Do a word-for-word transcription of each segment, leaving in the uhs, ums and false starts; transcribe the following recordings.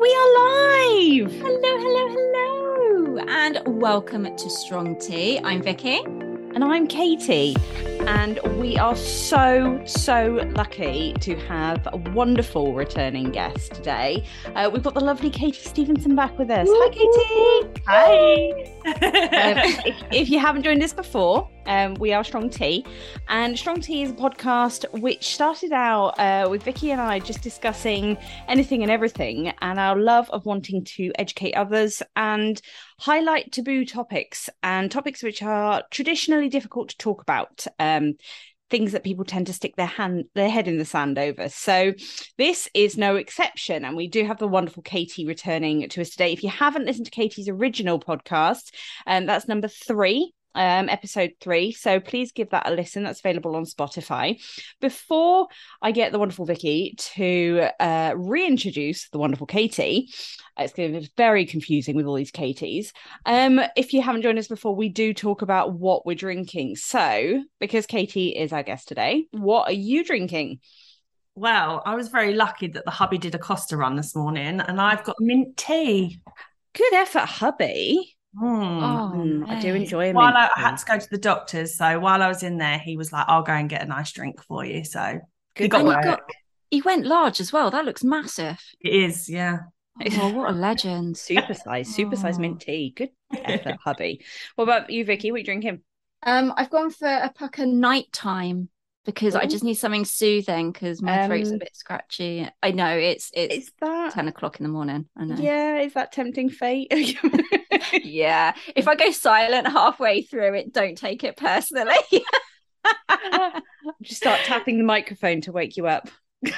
we are live. Hello, hello, hello. And welcome to Strong Tea. I'm Vicky. And I'm Katie. And we are so, so lucky to have a wonderful returning guest today. Uh, we've got the lovely Katie Stevenson back with us. Hi, Katie. Hi. um, if, if you haven't joined us before, um, we are Strong Tea. And Strong Tea is a podcast which started out uh, with Vicky and I just discussing anything and everything and our love of wanting to educate others and highlight taboo topics and topics which are traditionally difficult to talk about. Um, Um, things that people tend to stick their hand, their head in the sand over. So this is no exception. And we do have the wonderful Katie returning to us today. If you haven't listened to Katie's original podcast, um, that's number three. Um, episode three. So please give that a listen. That's available on Spotify. Before I get the wonderful Vicky to uh, reintroduce the wonderful Katie, it's going to be very confusing with all these Katies. Um, if you haven't joined us before, we do talk about what we're drinking. So because Katie is our guest today, what are you drinking? Well, I was very lucky that the hubby did a Costa run this morning and I've got mint tea. Good effort, hubby. Mm. Oh, I do enjoy him. While I, I had to go to the doctor's, so while I was in there, he was like, "I'll go and get a nice drink for you." So good. He got, he, got he went large as well. That looks massive. It is, yeah. Oh, what a legend! Super size, super size mint tea. Good effort, hubby. What about you, Vicky? What are you drinking? Um, I've gone for a pucker night time because Ooh. I just need something soothing because my um, throat's a bit scratchy. I know it's it's is that... ten o'clock in the morning. I know. Yeah, is that tempting fate? Yeah, if I go silent halfway through it, don't take it personally. Just start tapping the microphone to wake you up.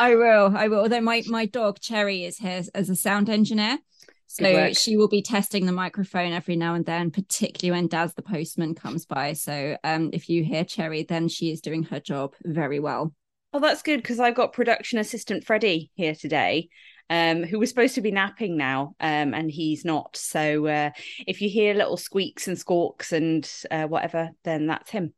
I will, I will. Although my, my dog, Cherry, is here as a sound engineer. So she will be testing the microphone every now and then, particularly when Daz the postman comes by. So um, if you hear Cherry, then she is doing her job very well. Oh, that's good, because I've got production assistant Freddie here today. Um, who was supposed to be napping now, um, and he's not. So uh, if you hear little squeaks and squawks and uh, whatever, then that's him.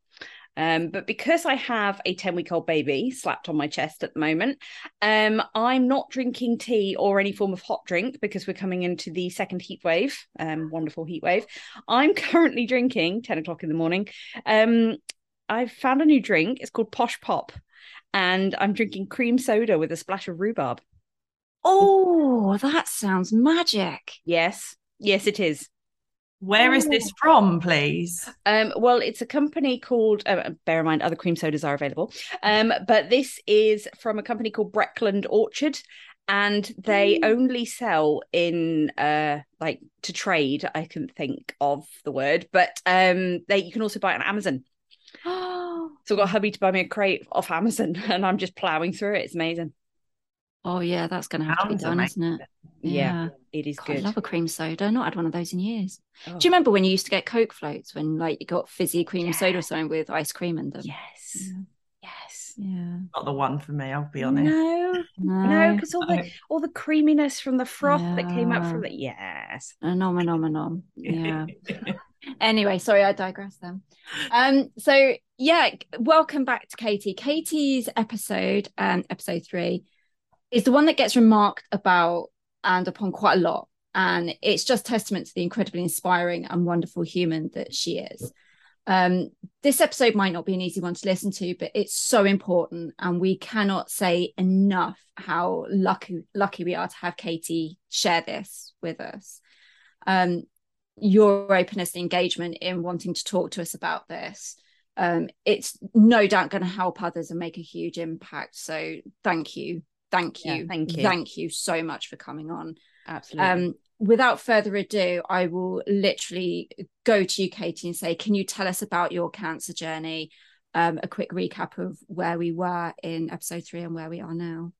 Um, but because I have a ten-week-old baby slapped on my chest at the moment, um, I'm not drinking tea or any form of hot drink because we're coming into the second heat wave, um, wonderful heat wave. I'm currently drinking, ten o'clock in the morning, um, I've found a new drink. It's called Posh Pop, and I'm drinking cream soda with a splash of rhubarb. Oh, that sounds magic. Yes. Yes, it is. Where oh. is this from, please? Um, well, it's a company called, uh, bear in mind, other cream sodas are available. Um, but this is from a company called Breckland Orchard. And they mm. only sell in, uh, like, to trade. I can think of the word. But um, they you can also buy it on Amazon. So I've got hubby to buy me a crate off Amazon. And I'm just ploughing through it. It's amazing. Oh, yeah, that's going to have to be done, isn't it? Yeah, yeah. It is God, good. I love a cream soda. I've not had one of those in years. Oh. Do you remember when you used to get Coke floats when, like, you got fizzy cream yeah. soda or something with ice cream in them? Yes. Yeah. Yes. Yeah. Not the one for me, I'll be honest. No, no, because no, all the all the creaminess from the froth yeah. that came up from the... Yes. Nom, nom, nom, nom. Yeah. Anyway, sorry, I digress then. Um, so, yeah, welcome back to Katie. Katie's episode, um, episode three, is the one that gets remarked about and upon quite a lot. And it's just testament to the incredibly inspiring and wonderful human that she is. Um, this episode might not be an easy one to listen to, but it's so important. And we cannot say enough how lucky, lucky we are to have Katie share this with us. Um, your openness and engagement in wanting to talk to us about this. Um, it's no doubt going to help others and make a huge impact. So thank you. Thank you. Yeah, thank you. Thank you so much for coming on. Absolutely. Um, without further ado, I will literally go to you, Katie, and say, can you tell us about your cancer journey? Um, a quick recap of where we were in episode three and where we are now.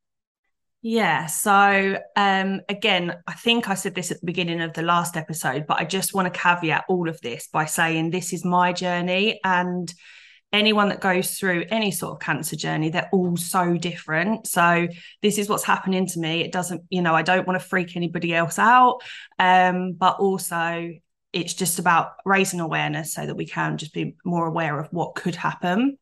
Yeah. So um, again, I think I said this at the beginning of the last episode, but I just want to caveat all of this by saying this is my journey, and anyone that goes through any sort of cancer journey, they're all so different. So this is what's happening to me. It doesn't, you know, I don't want to freak anybody else out. Um, but also it's just about raising awareness so that we can just be more aware of what could happen.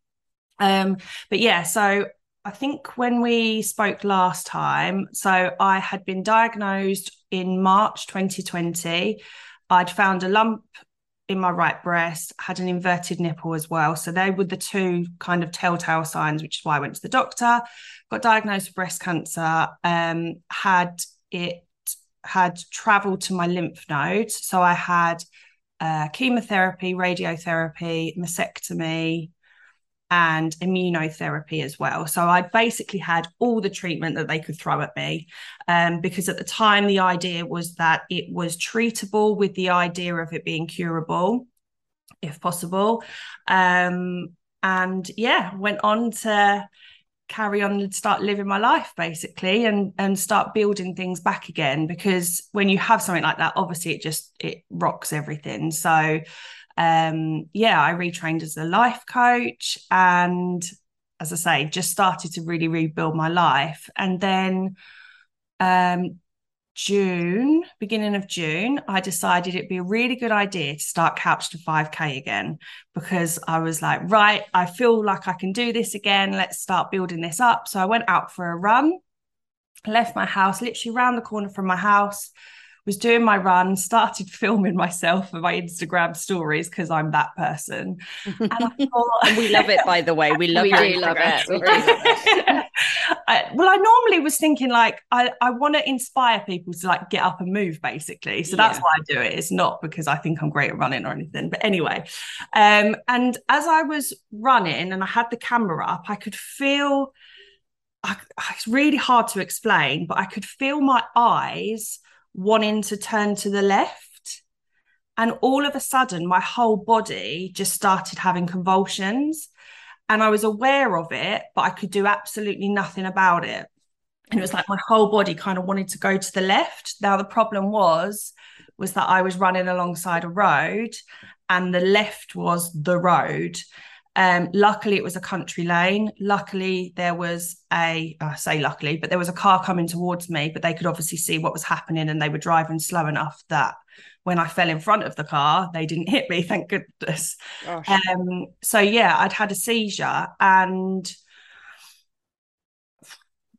Um, but yeah, so I think when we spoke last time, so I had been diagnosed in March twenty twenty. I'd found a lump in my right breast, had an inverted nipple as well. So they were the two kind of telltale signs, which is why I went to the doctor, got diagnosed with breast cancer, um, had it had travelled to my lymph nodes. So I had uh, chemotherapy, radiotherapy, mastectomy, and immunotherapy as well. So I basically had all the treatment that they could throw at me, um, because at the time the idea was that it was treatable with the idea of it being curable, if possible. Um, and yeah, went on to carry on and start living my life basically, and, and start building things back again, because when you have something like that, obviously it just, it rocks everything. So um yeah I retrained as a life coach, and as I say, just started to really rebuild my life. And then um June beginning of June I decided it'd be a really good idea to start Couch to five K again, because I was like, right, I feel like I can do this again, let's start building this up. So I went out for a run, left my house, literally round the corner from my house, was doing my run, started filming myself for my Instagram stories, because I'm that person. And I thought, and we love it, by the way. We love, we do love it. We do love it. I, well, I normally was thinking, like, I, I want to inspire people to, like, get up and move, basically. So that's yeah. why I do it. It's not because I think I'm great at running or anything. But anyway, um, and as I was running and I had the camera up, I could feel, I, it's really hard to explain, but I could feel my eyes wanting to turn to the left, and all of a sudden my whole body just started having convulsions, and I was aware of it, but I could do absolutely nothing about it. And it was like my whole body kind of wanted to go to the left. Now the problem was was that I was running alongside a road, and the left was the road. Um, luckily it was a country lane. Luckily there was a, I say luckily, but there was a car coming towards me, but they could obviously see what was happening, and they were driving slow enough that when I fell in front of the car, they didn't hit me, thank goodness. Gosh. Um, so yeah, I'd had a seizure, and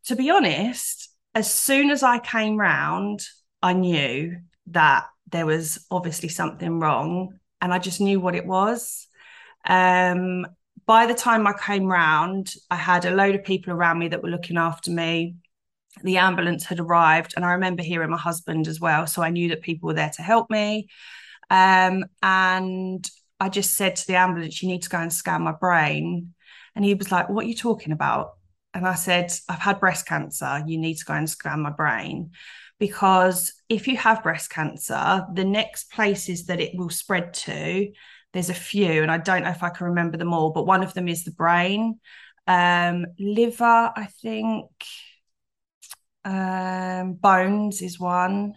to be honest, as soon as I came round, I knew that there was obviously something wrong, and I just knew what it was. Um, by the time I came round, I had a load of people around me that were looking after me. The ambulance had arrived, and I remember hearing my husband as well. So I knew that people were there to help me. Um, and I just said to the ambulance, you need to go and scan my brain. And he was like, what are you talking about? And I said, I've had breast cancer. You need to go and scan my brain, because if you have breast cancer, the next places that it will spread to, there's a few, and I don't know if I can remember them all, but one of them is the brain, um, liver, I think, um, bones is one.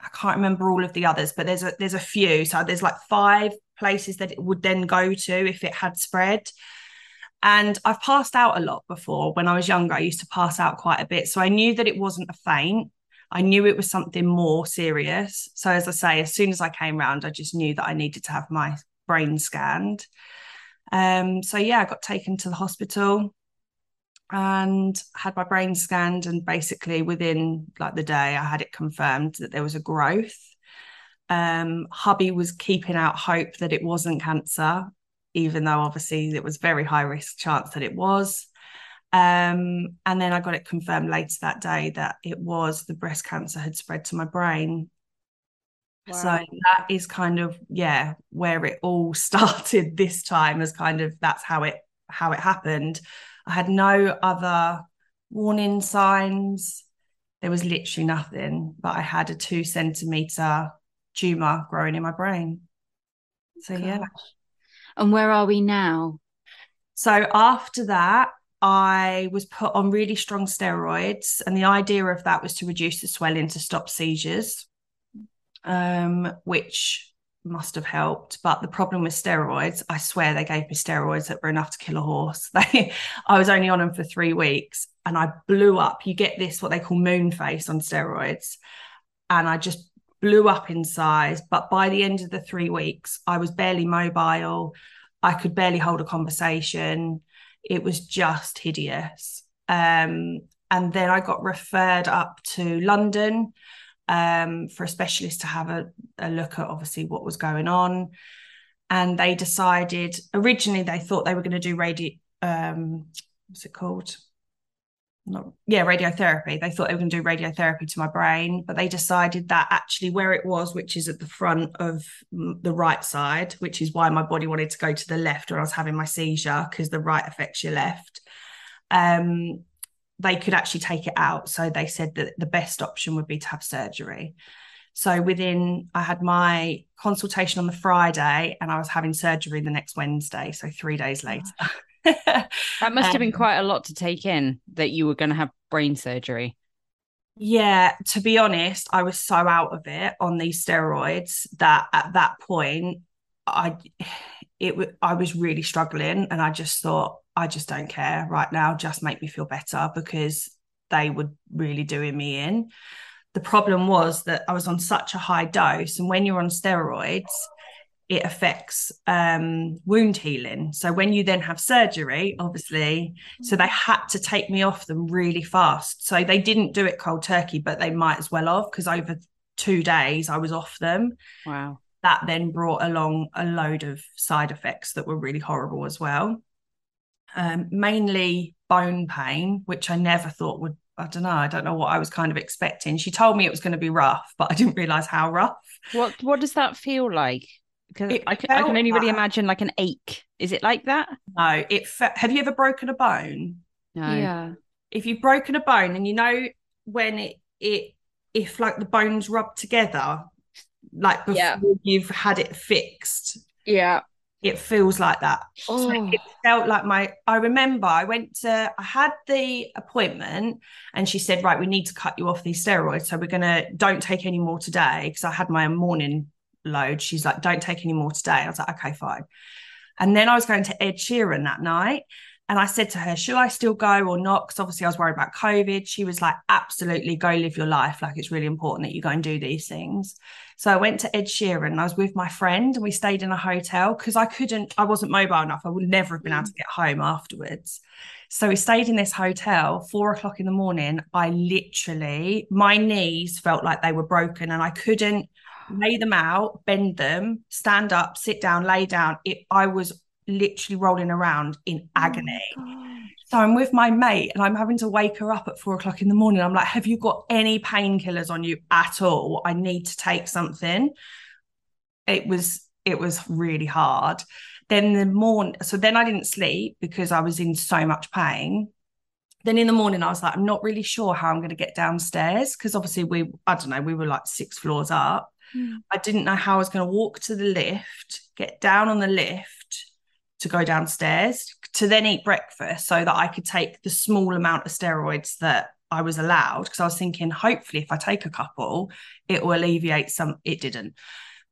I can't remember all of the others, but there's a, there's a few. So there's like five places that it would then go to if it had spread. And I've passed out a lot before. When I was younger, I used to pass out quite a bit. So I knew that it wasn't a feint. I knew it was something more serious. So as I say, as soon as I came round, I just knew that I needed to have my brain scanned. Um, so yeah, I got taken to the hospital and had my brain scanned, and basically within like the day I had it confirmed that there was a growth. Um, hubby was keeping out hope that it wasn't cancer, even though obviously there was very high risk chance that it was. Um, and then I got it confirmed later that day that it was the breast cancer had spread to my brain. Wow. So that is kind of, yeah, where it all started this time, as kind of that's how it how it happened. I had no other warning signs. There was literally nothing, but I had a two centimetre tumour growing in my brain. So Gosh. yeah. And where are we now? So after that, I was put on really strong steroids, and the idea of that was to reduce the swelling to stop seizures, um, which must have helped. But the problem with steroids, I swear they gave me steroids that were enough to kill a horse. They, I was only on them for three weeks and I blew up. You get this, what they call moon face on steroids. And I just blew up in size. But by the end of the three weeks, I was barely mobile. I could barely hold a conversation. It was just hideous. Um, and then I got referred up to London um, for a specialist to have a, a look at obviously what was going on. And they decided, originally they thought they were going to do radio, um, what's it called? Not, yeah, radiotherapy. They thought they were going to do radiotherapy to my brain, but they decided that actually where it was, which is at the front of the right side, which is why my body wanted to go to the left when I was having my seizure, because the right affects your left, um, they could actually take it out. So they said that the best option would be to have surgery. So within, I had my consultation on the Friday and I was having surgery the next Wednesday, so three days later. Wow. That must have been quite a lot to take in, that you were going to have brain surgery. Yeah, to be honest, I was so out of it on these steroids that at that point I it I was really struggling, and I just thought, I just don't care right now, just make me feel better, because they were really doing me in. The problem was that I was on such a high dose, and when you're on steroids, it affects um, wound healing. So when you then have surgery, obviously, so they had to take me off them really fast. So they didn't do it cold turkey, but they might as well have, because over two days I was off them. Wow. That then brought along a load of side effects that were really horrible as well. Um, mainly bone pain, which I never thought would, I don't know, I don't know what I was kind of expecting. She told me it was going to be rough, but I didn't realise how rough. What, what does that feel like? Because I can, I can only really imagine like an ache. Is it like that? No. It fe- have you ever broken a bone? No. Yeah. If you've broken a bone, and you know when it it if like the bones rub together, like before yeah. you've had it fixed. Yeah. It feels like that. Oh. So it felt like my, I remember I went to, I had the appointment and she said, right, we need to cut you off these steroids. So we're going to, don't take any more today, because I had my morning load. She's like, don't take any more today. I was like, okay, fine. And then I was going to Ed Sheeran that night, and I said to her, should I still go or not? Because obviously I was worried about COVID. She was like, absolutely, go live your life. Like, it's really important that you go and do these things. So I went to Ed Sheeran, and I was with my friend, and we stayed in a hotel because I couldn't, I wasn't mobile enough. I would never have been able to get home afterwards. So we stayed in this hotel, four o'clock in the morning. I literally, my knees felt like they were broken, and I couldn't lay them out, bend them, stand up, sit down, lay down. It, I was literally rolling around in agony. Oh, so I'm with my mate and I'm having to wake her up at four o'clock in the morning. I'm like, have you got any painkillers on you at all? I need to take something. It was, it was really hard. Then the morning, so then I didn't sleep because I was in so much pain. Then in the morning I was like, I'm not really sure how I'm going to get downstairs, because obviously we, I don't know, we were like six floors up. Mm. I didn't know how I was going to walk to the lift, get down on the lift, to go downstairs to then eat breakfast so that I could take the small amount of steroids that I was allowed, because I was thinking, hopefully if I take a couple it will alleviate some. It didn't.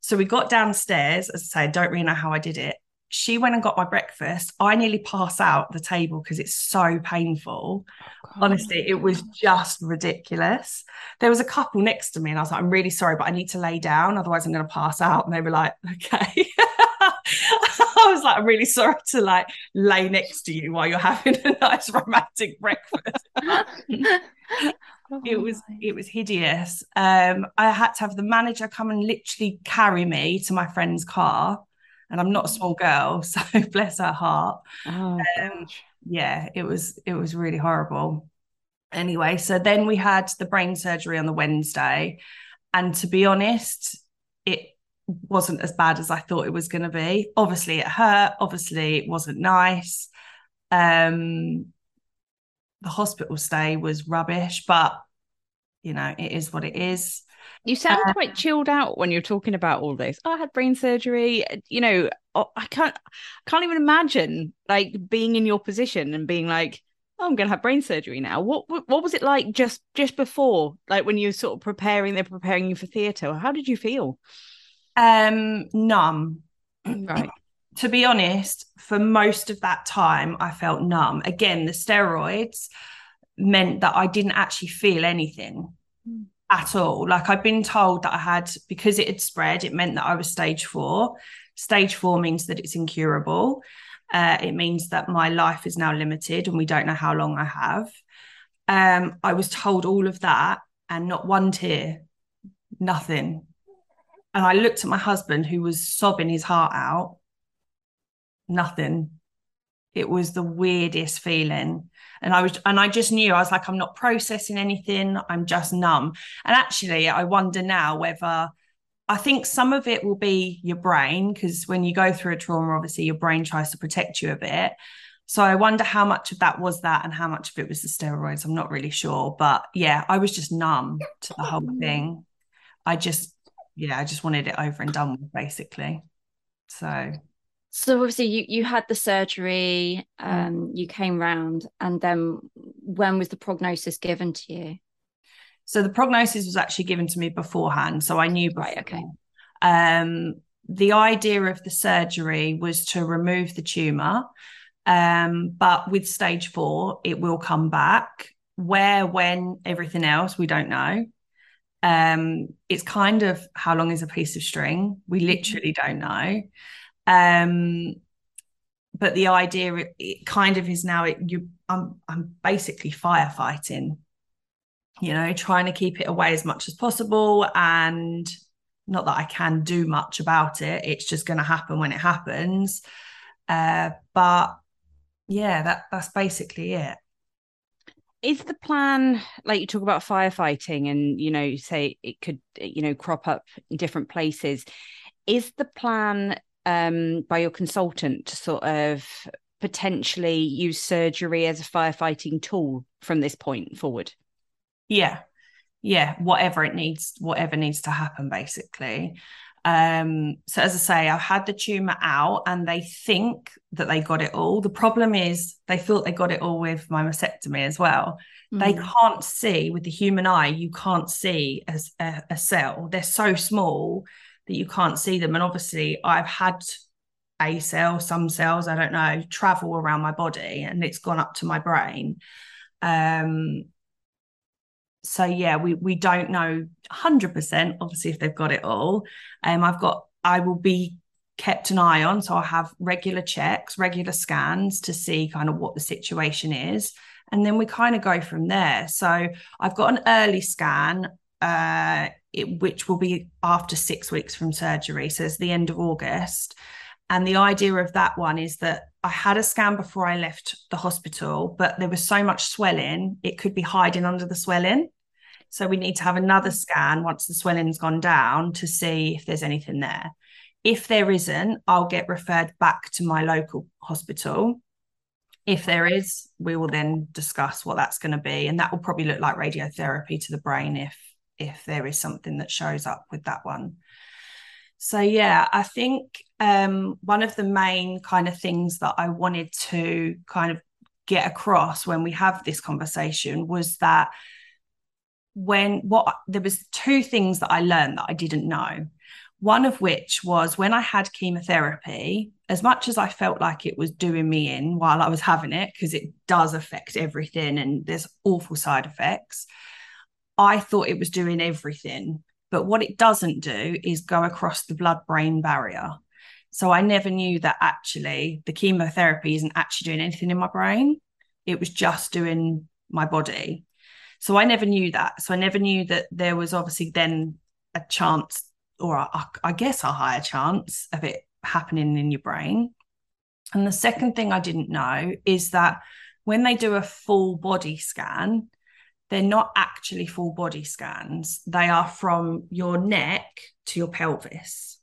So we got downstairs, as I say, I don't really know how I did it. She went and got my breakfast. I nearly pass out the table because it's so painful. Oh, honestly, it was just ridiculous. There was a couple next to me and I was like, I'm really sorry, but I need to lay down, otherwise I'm going to pass out. And they were like, okay. I was like, I'm really sorry to like lay next to you while you're having a nice romantic breakfast. It was, it was hideous. Um, I had to have the manager come and literally carry me to my friend's car, and I'm not a small girl, so bless her heart. Oh, um, yeah, it was, it was really horrible. Anyway, so then we had the brain surgery on the Wednesday, and to be honest, it wasn't as bad as I thought it was going to be. Obviously it hurt, obviously it wasn't nice. Um, the hospital stay was rubbish, but you know, it is what it is. You sound um, quite chilled out when you're talking about all this. Oh, I had brain surgery, you know. I can't I can't even imagine like being in your position and being like, oh, I'm gonna have brain surgery now. What what was it like just just before, like when you were sort of preparing, they're preparing you for theatre? How did you feel? Um, numb. Right. To be honest, for most of that time, I felt numb. Again, the steroids meant that I didn't actually feel anything mm. at all. Like, I've been told that I had, because it had spread, it meant that I was stage four. Stage four means that it's incurable. Uh, it means that my life is now limited and we don't know how long I have. um, I was told all of that and not one tear, nothing. And I looked at my husband, who was sobbing his heart out, nothing. It was the weirdest feeling. And I was, and I just knew, I was like, I'm not processing anything. I'm just numb. And actually, I wonder now whether, I think some of it will be your brain, because when you go through a trauma, obviously your brain tries to protect you a bit. So I wonder how much of that was that and how much of it was the steroids. I'm not really sure. But yeah, I was just numb to the whole thing. I just, yeah, I just wanted it over and done with, basically. So... So obviously you, you had the surgery, um, you came round, and then when was the prognosis given to you? So the prognosis was actually given to me beforehand, so I knew before. Right, okay. Um, the idea of the surgery was to remove the tumour, um, but with stage four, it will come back. Where, when, everything else, we don't know. Um, it's kind of how long is a piece of string? We literally don't know. Um, but the idea it, it kind of is now, it, you, I'm, I'm basically firefighting, you know, trying to keep it away as much as possible. And not that I can do much about it. It's just going to happen when it happens. Uh, but yeah, that, that's basically it. Is the plan, like you talk about firefighting and, you know, you say it could, you know, crop up in different places. Is the plan, um by your consultant, to sort of potentially use surgery as a firefighting tool from this point forward? Yeah, yeah, whatever it needs, whatever needs to happen, basically. Um, so as I say, I've had the tumour out and they think that they got it all. The problem is they thought they got it all with my mastectomy as well. Mm. They can't see, with the human eye, you can't see as a, a cell. They're so small that you can't see them. And obviously I've had a cell, some cells, I don't know, travel around my body and it's gone up to my brain. Um, so yeah, we we don't know one hundred percent, obviously, if they've got it all. Um, I've got, I will be kept an eye on, so I'll have regular checks, regular scans to see kind of what the situation is. And then we kind of go from there. So I've got an early scan, uh, It, which will be after six weeks from surgery, so it's the end of August. And the idea of that one is that I had a scan before I left the hospital, but there was so much swelling, it could be hiding under the swelling. So we need to have another scan once the swelling's gone down to see if there's anything there. If there isn't, I'll get referred back to my local hospital. If there is, we will then discuss what that's going to be, and that will probably look like radiotherapy to the brain if if there is something that shows up with that one. So yeah, I think um, one of the main kind of things that I wanted to kind of get across when we have this conversation was that when what there was two things that I learned that I didn't know. One of which was when I had chemotherapy, as much as I felt like it was doing me in while I was having it, because it does affect everything and there's awful side effects, I thought it was doing everything, but what it doesn't do is go across the blood-brain barrier. So I never knew that actually the chemotherapy isn't actually doing anything in my brain. It was just doing my body. So I never knew that. So I never knew that there was obviously then a chance, or a, I guess a higher chance of it happening in your brain. And the second thing I didn't know is that when they do a full body scan, they're not actually full body scans. They are from your neck to your pelvis.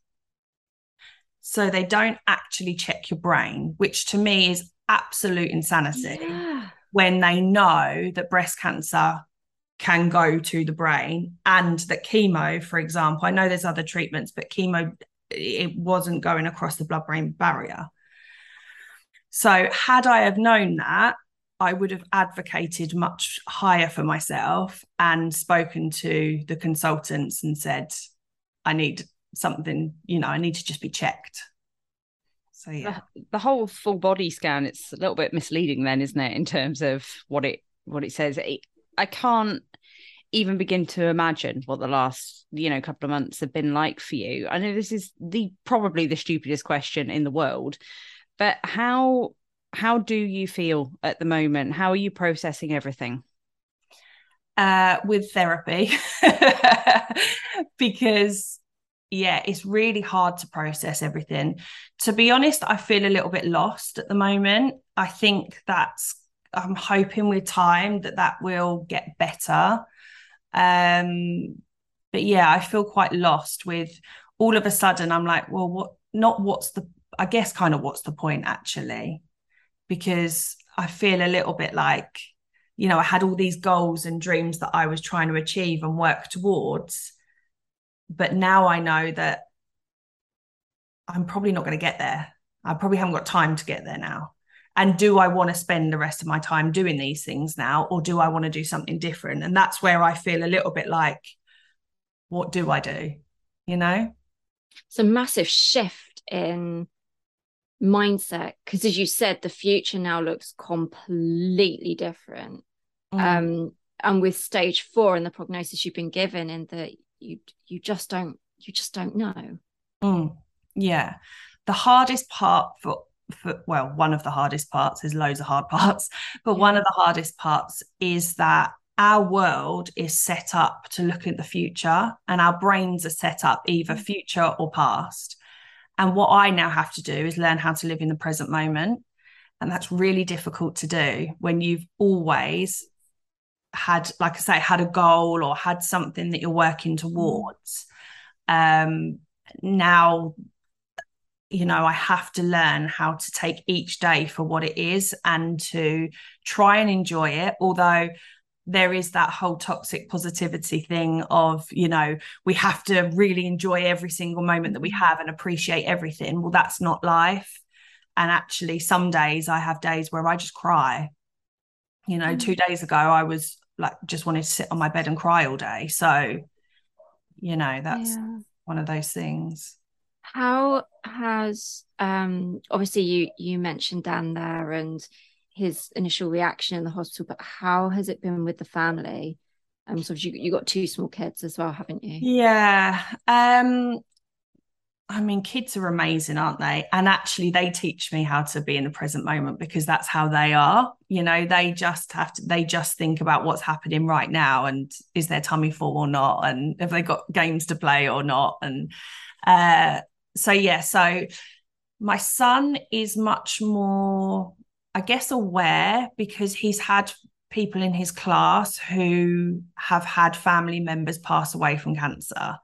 So they don't actually check your brain, which to me is absolute insanity. Yeah. When they know that breast cancer can go to the brain and that chemo, for example, I know there's other treatments, but chemo, it wasn't going across the blood-brain barrier. So had I have known that, I would have advocated much higher for myself and spoken to the consultants and said, I need something, you know, I need to just be checked. So, yeah. The, the whole full body scan, it's a little bit misleading then, isn't it, in terms of what it what it says. It, I can't even begin to imagine what the last, you know, couple of months have been like for you. I know this is the probably the stupidest question in the world, but how... How do you feel at the moment? How are you processing everything? uh, with therapy because, yeah, it's really hard to process everything. To be honest, I feel a little bit lost at the moment. I think that's, I'm hoping with time that that will get better. Um, but yeah, I feel quite lost with all of a sudden I'm like, well, what, not what's the, I guess kind of what's the point actually, because I feel a little bit like, you know, I had all these goals and dreams that I was trying to achieve and work towards, but now I know that I'm probably not going to get there. I probably haven't got time to get there now. And do I want to spend the rest of my time doing these things now, or do I want to do something different? And that's where I feel a little bit like, what do I do? You know? It's a massive shift in mindset because, as you said, the future now looks completely different. Mm. Um, and with stage four and the prognosis you've been given, and that you you just don't you just don't know. Mm. Yeah, the hardest part for. For, well, one of the hardest parts is loads of hard parts, but yeah. One of the hardest parts is that our world is set up to look at the future, and our brains are set up either future or past. And what I now have to do is learn how to live in the present moment. And that's really difficult to do when you've always had, like I say, had a goal or had something that you're working towards. Um, now, you know, I have to learn how to take each day for what it is and to try and enjoy it. Although there is that whole toxic positivity thing of, you know, we have to really enjoy every single moment that we have and appreciate everything. Well, that's not life. And actually, some days I have days where I just cry. You know, mm-hmm. two days ago, I was like, just wanted to sit on my bed and cry all day. So, you know, that's yeah. one of those things. How has um obviously you you mentioned Dan there and his initial reaction in the hospital, but how has it been with the family? Um so you you got two small kids as well, haven't you? Yeah. Um I mean, kids are amazing, aren't they? And actually they teach me how to be in the present moment because that's how they are. You know, they just have to, they just think about what's happening right now and is their tummy full or not? And have they got games to play or not? And uh So, yeah, so my son is much more, I guess, aware because he's had people in his class who have had family members pass away from cancer.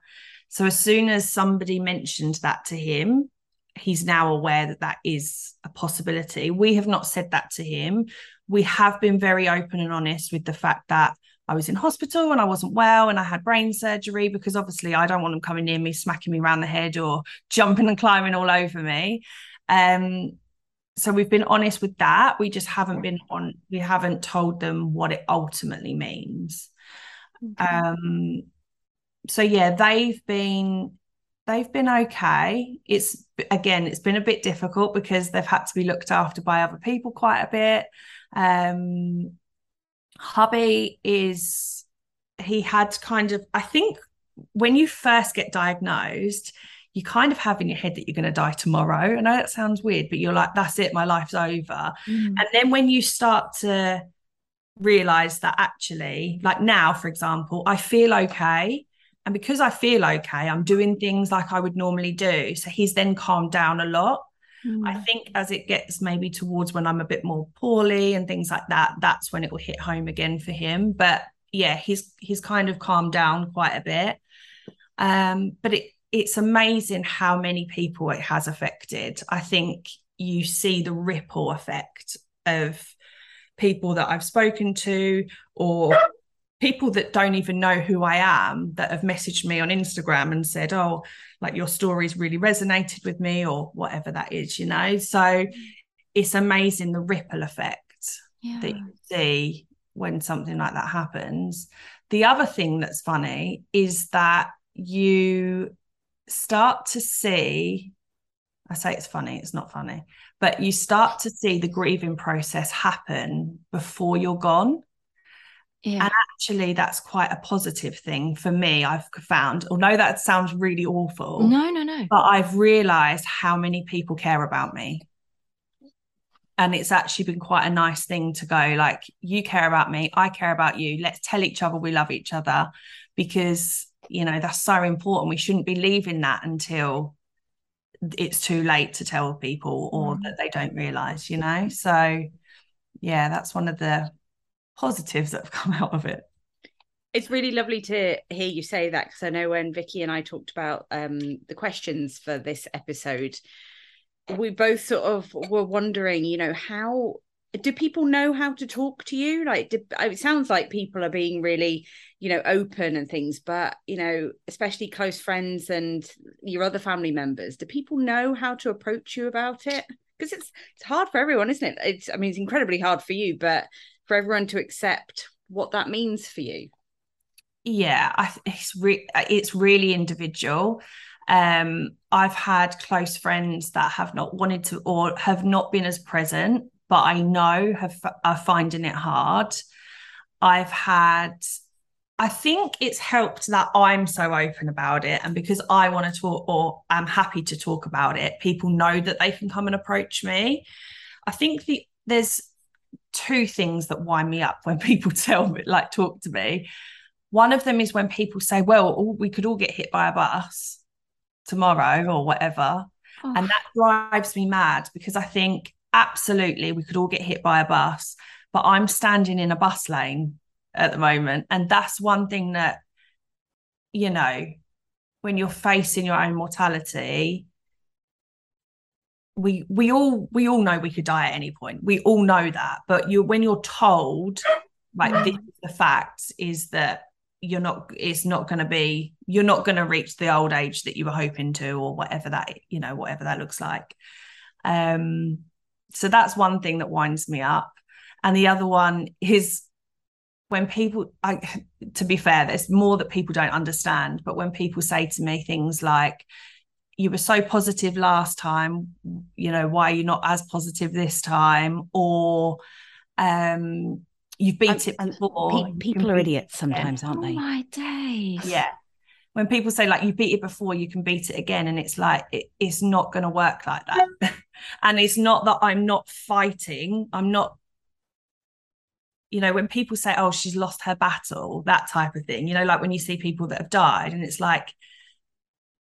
So as soon as somebody mentioned that to him, he's now aware that that is a possibility. We have not said that to him. We have been very open and honest with the fact that I was in hospital and I wasn't well and I had brain surgery because obviously I don't want them coming near me, smacking me around the head or jumping and climbing all over me. Um, so we've been honest with that. We just haven't been on, we haven't told them what it ultimately means. Okay. Um, so yeah, they've been, they've been okay. It's, again, it's been a bit difficult because they've had to be looked after by other people quite a bit. Um, Hubby is, he had kind of, I think when you first get diagnosed, you kind of have in your head that you're going to die tomorrow. I know that sounds weird, but you're like, that's it, my life's over. Mm. And then when you start to realise that actually, like now, for example, I feel okay. And because I feel okay, I'm doing things like I would normally do. So he's then calmed down a lot. I think as it gets maybe towards when I'm a bit more poorly and things like that, that's when it will hit home again for him. But yeah, he's he's kind of calmed down quite a bit. Um, but it it's amazing how many people it has affected. I think you see the ripple effect of people that I've spoken to or people that don't even know who I am that have messaged me on Instagram and said, oh, like your story's really resonated with me or whatever that is, you know. So it's amazing the ripple effect yeah. that you see when something like that happens. The other thing that's funny is that you start to see, I say it's funny, it's not funny, but you start to see the grieving process happen before you're gone. Yeah. And actually that's quite a positive thing for me, I've found, although that sounds really awful. No, no, no. But I've realised how many people care about me. And it's actually been quite a nice thing to go, like, you care about me, I care about you. Let's tell each other we love each other, because, you know, that's so important. We shouldn't be leaving that until it's too late to tell people, or mm. that they don't realise, you know. So, yeah, that's one of the positives that have come out of it. It's really lovely to hear you say that, because I know when Vicky and I talked about um, the questions for this episode, we both sort of were wondering, you know, how do people know how to talk to you? Like, did, it sounds like people are being really, you know, open and things, but, you know, especially close friends and your other family members, do people know how to approach you about it? Because it's it's hard for everyone, isn't it? It's, I mean, it's incredibly hard for you, but for everyone to accept what that means for you. Yeah, I, it's re- it's really individual. Um, I've had close friends that have not wanted to, or have not been as present, but I know have are finding it hard. I've had, I think it's helped that I'm so open about it, and because I want to talk, or I'm happy to talk about it, people know that they can come and approach me. I think the there's two things that wind me up when people tell me, like, talk to me. One of them is when people say, well, we could all get hit by a bus tomorrow or whatever. Oh. And that drives me mad, because I think, absolutely, we could all get hit by a bus, but I'm standing in a bus lane at the moment. And that's one thing that, you know, when you're facing your own mortality, we we all we all know we could die at any point. We all know that. But you when you're told, like, this is the fact, is that you're not it's not going to be you're not going to reach the old age that you were hoping to, or whatever that, you know, whatever that looks like. Um so that's one thing that winds me up. And the other one is when people, I to be fair, there's more that people don't understand, but when people say to me things like, you were so positive last time, you know, why are you not as positive this time? Or um you've beat it before. People are idiots sometimes, aren't they? Oh my days. Yeah. When people say, like, you beat it before, you can beat it again. And it's like, it, it's not going to work like that. And it's not that I'm not fighting. I'm not, you know, when people say, oh, she's lost her battle, that type of thing, you know, like when you see people that have died, and it's like,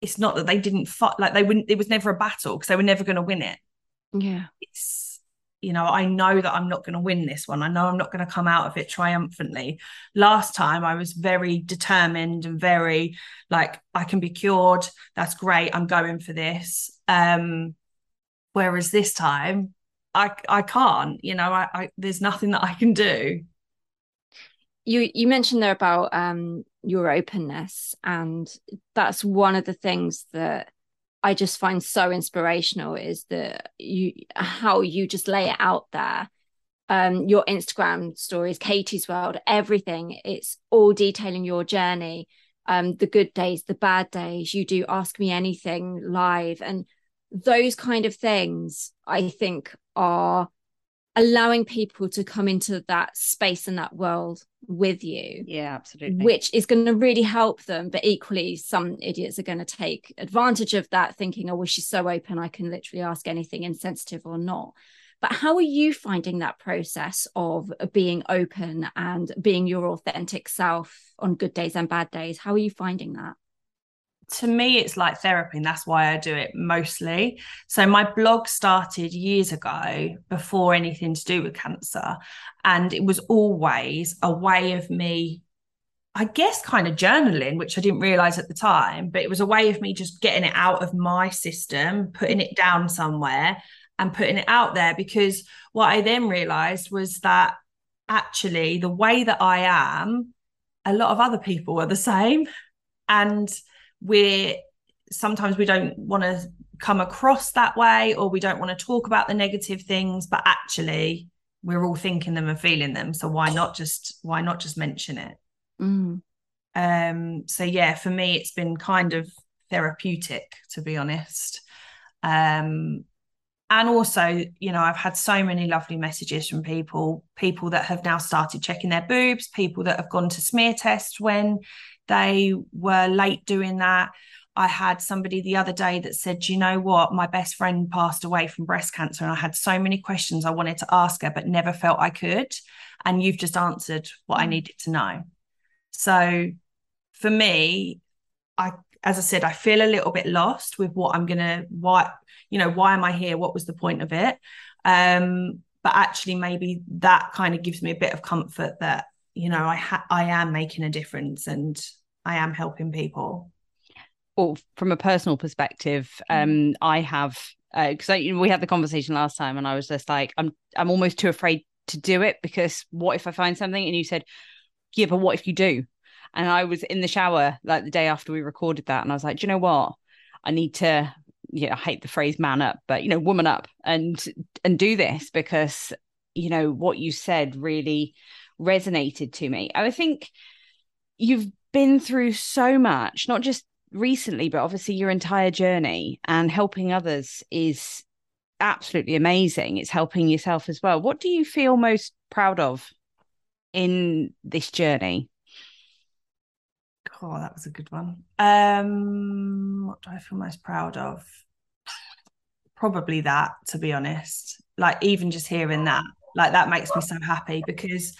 it's not that they didn't fight, like they wouldn't, it was never a battle because they were never going to win it. Yeah. It's, you know, I know that I'm not going to win this one. I know I'm not going to come out of it triumphantly. Last time I was very determined and very like, I can be cured. That's great. I'm going for this. Um, whereas this time I I can't, you know, I, I there's nothing that I can do. You, you mentioned there about um, your openness, and that's one of the things that I just find so inspirational, is that you how you just lay it out there. Um, your Instagram stories, Katie's World, everything. It's all detailing your journey, um, the good days, the bad days. You do Ask Me Anything live, and those kind of things, I think, are allowing people to come into that space and that world with you. Yeah, absolutely. Which is going to really help them, but equally some idiots are going to take advantage of that, thinking, oh well, she's so open, I can literally ask anything, insensitive or not. But how are you finding that process of being open and being your authentic self on good days and bad days? How are you finding that? To me, it's like therapy, and that's why I do it mostly. So my blog started years ago, before anything to do with cancer, and it was always a way of me, I guess, kind of journaling, which I didn't realise at the time, but it was a way of me just getting it out of my system, putting it down somewhere and putting it out there. Because what I then realised was that actually the way that I am, a lot of other people are the same, and we're sometimes we don't want to come across that way, or we don't want to talk about the negative things, but actually we're all thinking them and feeling them, so why not just why not just mention it? mm. Um so yeah, for me it's been kind of therapeutic, to be honest. Um and also, you know, I've had so many lovely messages from people people that have now started checking their boobs, people that have gone to smear tests when they were late doing that. I had somebody the other day that said, you know what, my best friend passed away from breast cancer and I had so many questions I wanted to ask her but never felt I could, and you've just answered what I needed to know. So for me, I, as I said, I feel a little bit lost with what I'm going to, why, you know, why am I here? What was the point of it? Um, but actually maybe that kind of gives me a bit of comfort that, you know, I ha- I am making a difference and I am helping people. Well, from a personal perspective, um, I have, because uh, you know, we had the conversation last time and I was just like, I'm, I'm almost too afraid to do it because what if I find something? And you said, yeah, but what if you do? And I was in the shower like the day after we recorded that. And I was like, do you know what? I need to, yeah, I hate the phrase man up, but, you know, woman up and, and do this, because, you know, what you said really resonated to me. I think you've been through so much, not just recently, but obviously your entire journey, and helping others is absolutely amazing. It's helping yourself as well. What do you feel most proud of in this journey? Oh, that was a good one. Um, what do I feel most proud of? Probably that, to be honest. Like, even just hearing that, like, that makes me so happy, because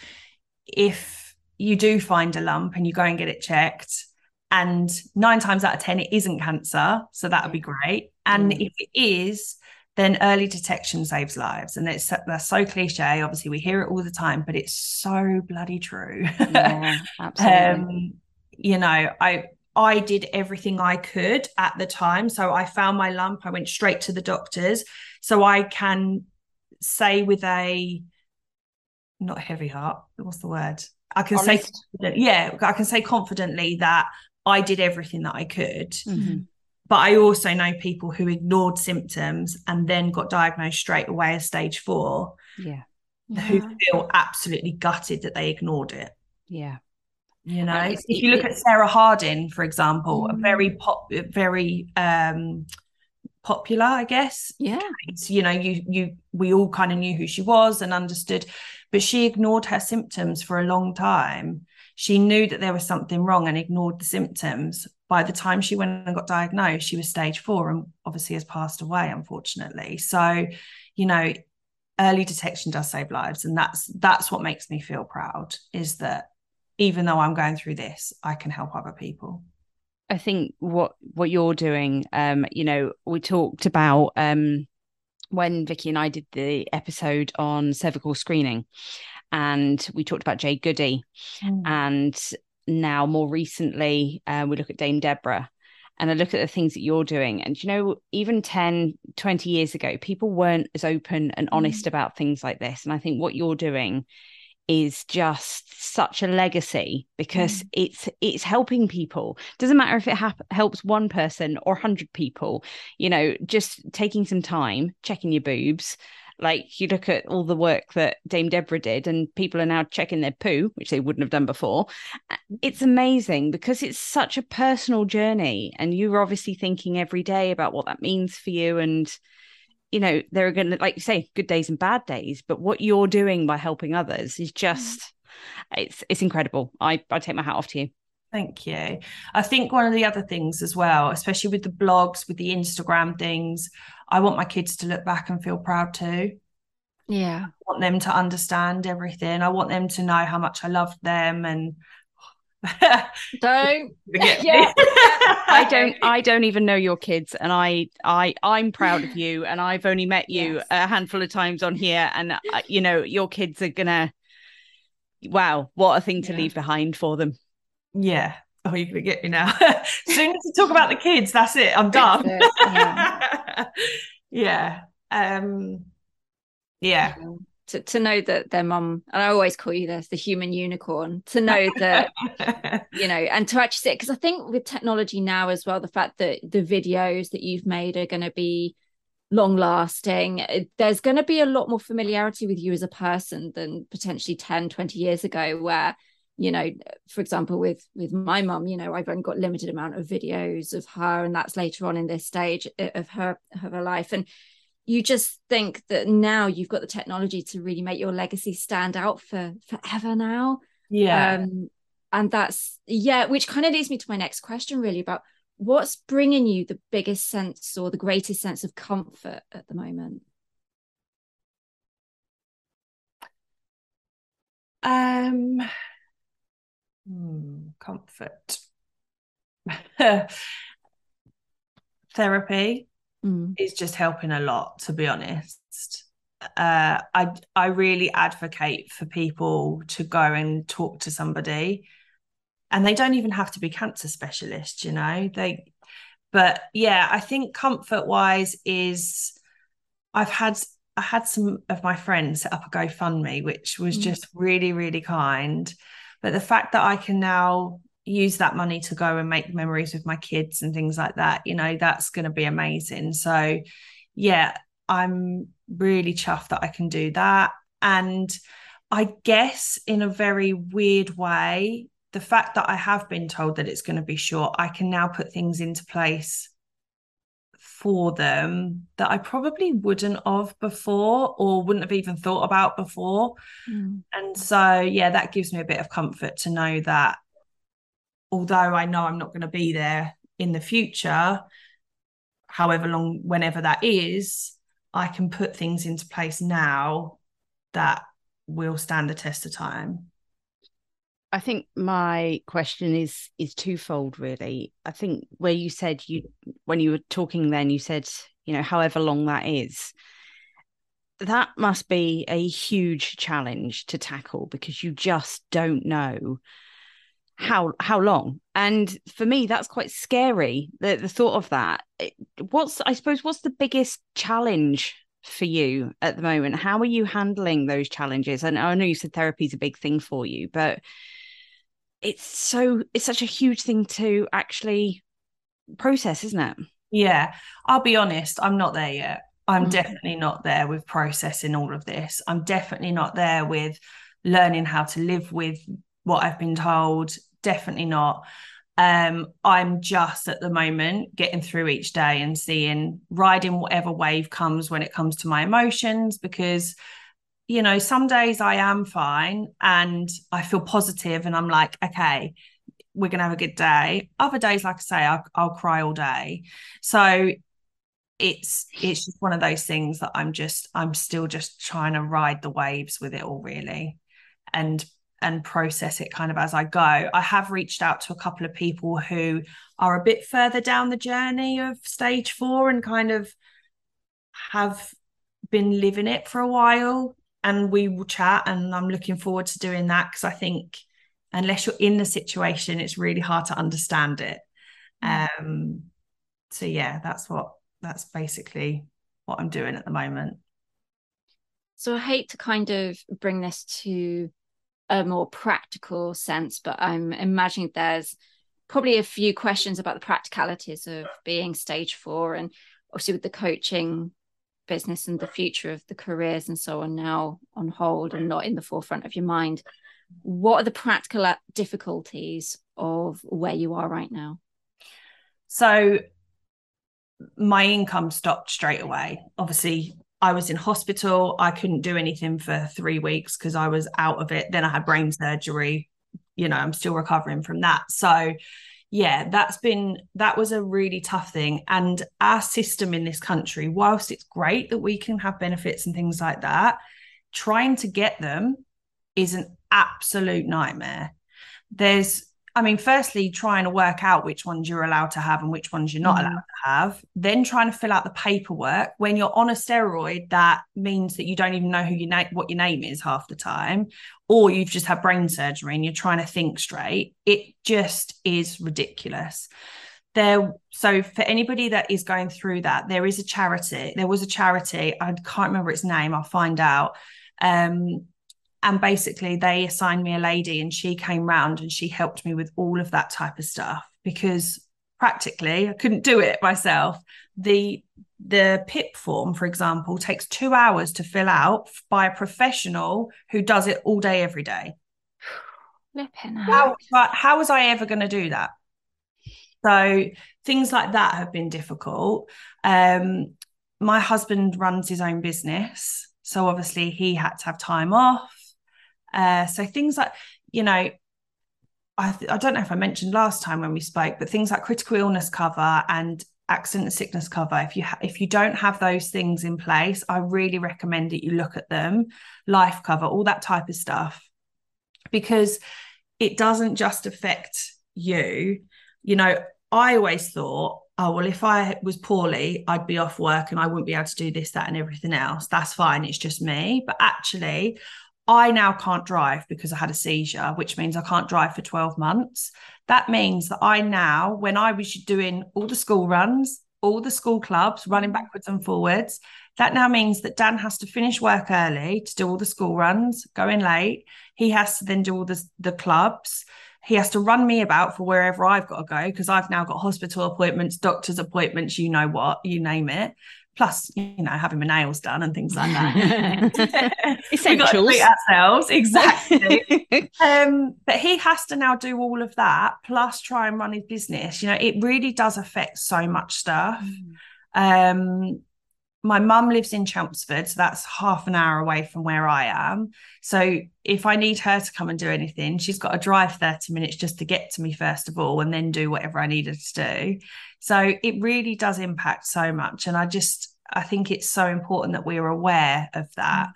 if you do find a lump and you go and get it checked, and nine times out of ten, it isn't cancer. So that would be great. And mm. if it is, then early detection saves lives. And it's, that's so cliche. Obviously, we hear it all the time, but it's so bloody true. Yeah, absolutely. um, You know, I I did everything I could at the time. So I found my lump. I went straight to the doctors. So I can say with a, not heavy heart, what's the word? I can Honest. say, yeah, I can say confidently that I did everything that I could. Mm-hmm. But I also know people who ignored symptoms and then got diagnosed straight away as stage four. Yeah. Who yeah. feel absolutely gutted that they ignored it. Yeah. You know, if you look at Sarah Harding, for example, mm-hmm. a very pop, very um, popular, I guess. Yeah. You know, you you we all kind of knew who she was and understood, but she ignored her symptoms for a long time. She knew that there was something wrong and ignored the symptoms. By the time she went and got diagnosed, she was stage four and obviously has passed away, unfortunately. So, you know, early detection does save lives, and that's that's what makes me feel proud, is that even though I'm going through this, I can help other people. I think what what you're doing, um, you know, we talked about um, when Vicky and I did the episode on cervical screening, and we talked about Jay Goody. Mm. And now more recently, uh, we look at Dame Deborah, and I look at the things that you're doing. And, you know, even ten, twenty years ago, people weren't as open and honest mm. about things like this. And I think what you're doing is just such a legacy, because mm. it's it's helping people. Doesn't matter if it hap- helps one person or one hundred people, you know, just taking some time, checking your boobs. Like, you look at all the work that Dame Deborah did, and people are now checking their poo, which they wouldn't have done before. It's amazing, because it's such a personal journey, and you're obviously thinking every day about what that means for you. And you know, there are going to, like you say, good days and bad days, but what you're doing by helping others is just, it's it's incredible. I, I take my hat off to you. Thank you. I think one of the other things as well, especially with the blogs, with the Instagram things, I want my kids to look back and feel proud too. Yeah. I want them to understand everything. I want them to know how much I loved them, and don't forget yeah, me. I don't I don't even know your kids, and I I I'm proud of you, and I've only met you yes. a handful of times on here, and uh, you know, your kids are gonna, wow, what a thing to yeah. leave behind for them. Yeah. Oh, you're gonna get me now. As soon as you talk about the kids, that's it, I'm done. It. Yeah. yeah um yeah, yeah. To, to know that their mum, and I always call you this, the human unicorn, to know that, you know, and to actually sit, because I think with technology now as well, the fact that the videos that you've made are going to be long lasting, there's going to be a lot more familiarity with you as a person than potentially ten, twenty years ago, where, you know, for example, with, with my mum, you know, I've only got limited amount of videos of her, and that's later on in this stage of her, of her life. And you just think that now you've got the technology to really make your legacy stand out for forever now. Yeah. Um, and that's, yeah, which kind of leads me to my next question, really, about what's bringing you the biggest sense or the greatest sense of comfort at the moment? Um, hmm, comfort. Therapy mm. is just helping a lot, to be honest. Uh, I I really advocate for people to go and talk to somebody, and they don't even have to be cancer specialists, you know. They, but yeah, I think comfort wise is I've had I had some of my friends set up a GoFundMe, which was mm. just really really kind. But the fact that I can now use that money to go and make memories with my kids and things like that, you know, that's going to be amazing. So yeah, I'm really chuffed that I can do that. And I guess in a very weird way, the fact that I have been told that it's going to be short, I can now put things into place for them that I probably wouldn't have before or wouldn't have even thought about before. Mm. And so, yeah, that gives me a bit of comfort to know that although I know I'm not going to be there in the future, however long, whenever that is, I can put things into place now that will stand the test of time. I think my question is is twofold, really. I think where you said you, when you were talking then, you said, you know, however long that is, that must be a huge challenge to tackle because you just don't know how how long. And for me, that's quite scary, the, the thought of that. What's, I suppose, what's the biggest challenge for you at the moment? How are you handling those challenges? And I know you said therapy is a big thing for you, but it's so it's such a huge thing to actually process, isn't it? Yeah, I'll be honest, I'm not there yet. I'm mm-hmm. definitely not there with processing all of this. I'm definitely not there with learning how to live with what I've been told. Definitely not. Um, I'm just at the moment getting through each day and seeing, riding whatever wave comes when it comes to my emotions, because, you know, some days I am fine and I feel positive and I'm like, okay, we're going to have a good day. Other days, like I say, I'll, I'll cry all day. So it's, it's just one of those things that I'm just, I'm still just trying to ride the waves with it all, really. And and process it kind of as I go. I have reached out to a couple of people who are a bit further down the journey of stage four and kind of have been living it for a while, and we will chat, and I'm looking forward to doing that because I think unless you're in the situation, it's really hard to understand it. Mm-hmm. Um, so yeah, that's what, that's basically what I'm doing at the moment. So I hate to kind of bring this to a more practical sense, but I'm imagining there's probably a few questions about the practicalities of being stage four, and obviously with the coaching business and the future of the careers and so on now on hold and not in the forefront of your mind. What are the practical difficulties of where you are right now? So my income stopped straight away. Obviously, I was in hospital. I couldn't do anything for three weeks because I was out of it. Then I had brain surgery. You know, I'm still recovering from that. So yeah, that's been, that was a really tough thing. And our system in this country, whilst it's great that we can have benefits and things like that, trying to get them is an absolute nightmare. There's, I mean, firstly, trying to work out which ones you're allowed to have and which ones you're not mm-hmm. allowed to have. Then trying to fill out the paperwork when you're on a steroid. That means that you don't even know who your na- what your name is half the time, or you've just had brain surgery and you're trying to think straight. It just is ridiculous. There, so for anybody that is going through that, there is a charity. There was a charity. I can't remember its name. I'll find out. Um, And basically they assigned me a lady and she came round and she helped me with all of that type of stuff because practically I couldn't do it myself. The the P I P form, for example, takes two hours to fill out by a professional who does it all day, every day. How, but how was I ever going to do that? So things like that have been difficult. Um, my husband runs his own business. So obviously he had to have time off. Uh, so things like, you know, I, th- I don't know if I mentioned last time when we spoke, but things like critical illness cover and accident and sickness cover, if you ha- if you don't have those things in place, I really recommend that you look at them. Life cover, all that type of stuff, because it doesn't just affect you. You know, I always thought, oh, well, if I was poorly, I'd be off work and I wouldn't be able to do this, that and everything else. That's fine. It's just me. But actually, I now can't drive because I had a seizure, which means I can't drive for twelve months. That means that I now, when I was doing all the school runs, all the school clubs, running backwards and forwards, that now means that Dan has to finish work early to do all the school runs, go in late. He has to then do all the, the clubs. He has to run me about for wherever I've got to go, because I've now got hospital appointments, doctor's appointments, you know what, you name it. Plus, you know, having my nails done and things like that. Essentials. We've got to treat ourselves, exactly. um, but he has to now do all of that, plus try and run his business. You know, it really does affect so much stuff. Mm. Um, my mum lives in Chelmsford, so that's half an hour away from where I am. So if I need her to come and do anything, she's got to drive thirty minutes just to get to me, first of all, and then do whatever I need her to do. So it really does impact so much. And I just, I think it's so important that we're aware of that,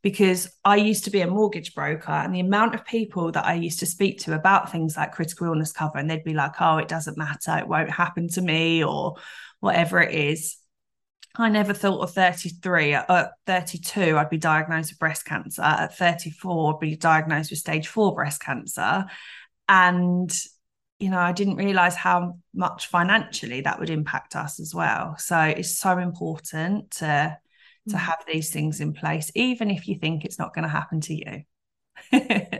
because I used to be a mortgage broker, and the amount of people that I used to speak to about things like critical illness cover, and they'd be like, oh, it doesn't matter, it won't happen to me, or whatever it is. I never thought of thirty-three. At thirty-two, I'd be diagnosed with breast cancer. At thirty-four, I'd be diagnosed with stage four breast cancer. And, you know, I didn't realise how much financially that would impact us as well. So it's so important to, to have these things in place, even if you think it's not going to happen to you.